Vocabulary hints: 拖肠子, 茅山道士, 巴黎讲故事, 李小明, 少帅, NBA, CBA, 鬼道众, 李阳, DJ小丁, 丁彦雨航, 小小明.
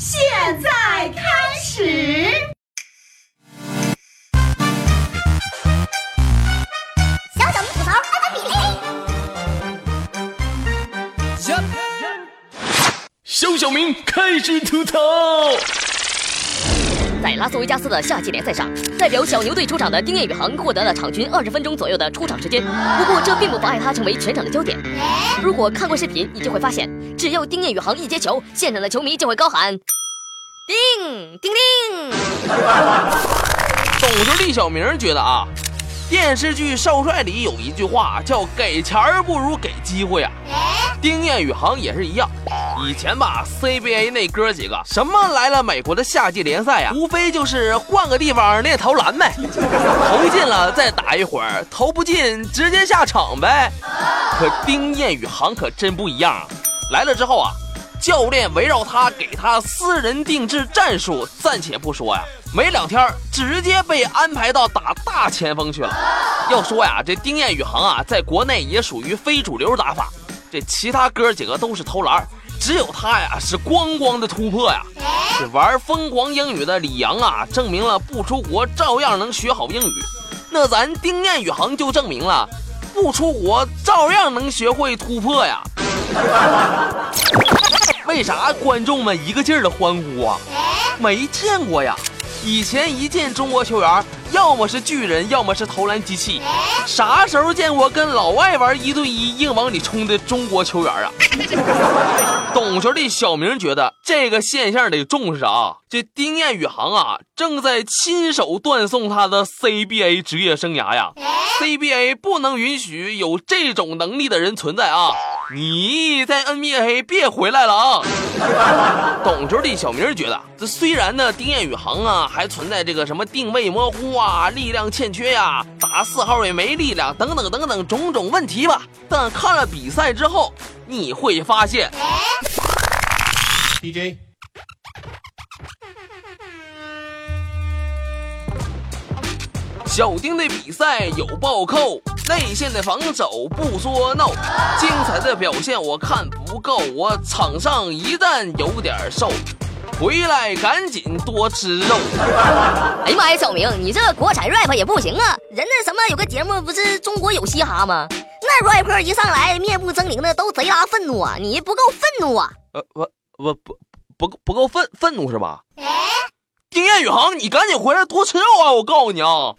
现在开始。小小的吐槽安安比例。小小明开始吐槽。在拉斯维加斯的夏季联赛上，代表小牛队出场的丁彦雨航获得了场均20分钟左右的出场时间，不过这并不妨碍他成为全场的焦点。如果看过视频，你就会发现，只要丁彦雨航一接球，现场的球迷就会高喊叮叮叮。总是李小明觉得啊，电视剧《少帅》里有一句话叫给钱不如给机会啊，丁彦雨航也是一样。以前吧 CBA 那哥几个什么来了美国的夏季联赛啊，无非就是换个地方练投篮呗，投进了再打一会儿，投不进直接下场呗。可丁彦雨航可真不一样啊，来了之后啊，教练围绕他给他私人定制战术暂且不说呀，没两天直接被安排到打大前锋去了。要说呀，这丁彦雨航啊在国内也属于非主流打法，这其他哥几个都是投篮，只有他呀是咣咣的突破呀。这玩疯狂英语的李阳啊证明了不出国照样能学好英语，那咱丁彦雨航就证明了不出国照样能学会突破呀。为啥观众们一个劲儿的欢呼啊？没见过呀，以前一见中国球员要么是巨人要么是投篮机器，啥时候见过跟老外玩1对1硬往里冲的中国球员啊？懂球的小明觉得这个现象得重视啊，这丁彦雨航啊正在亲手断送他的 CBA 职业生涯呀， CBA 不能允许有这种能力的人存在啊，你在 NBA 别回来了啊。懂球的小明觉得这虽然呢丁彦雨航啊还存在这个什么定位模糊啊，力量欠缺呀，打4号也没力量等等等等种种问题吧，但看了比赛之后你会发现 DJ 小丁的比赛有暴扣，内线的防守不说闹，精彩的表现我看不够，我场上一旦有点瘦，回来赶紧多吃肉。哎妈呀，小明，你这国产 rap 也不行啊！人家什么有个节目不是中国有嘻哈吗？那 rapper 一上来面目狰狞的都贼拉愤怒啊！你不够愤怒啊！我不够愤怒是吧？丁彦雨航，你赶紧回来多吃肉啊！我告诉你啊！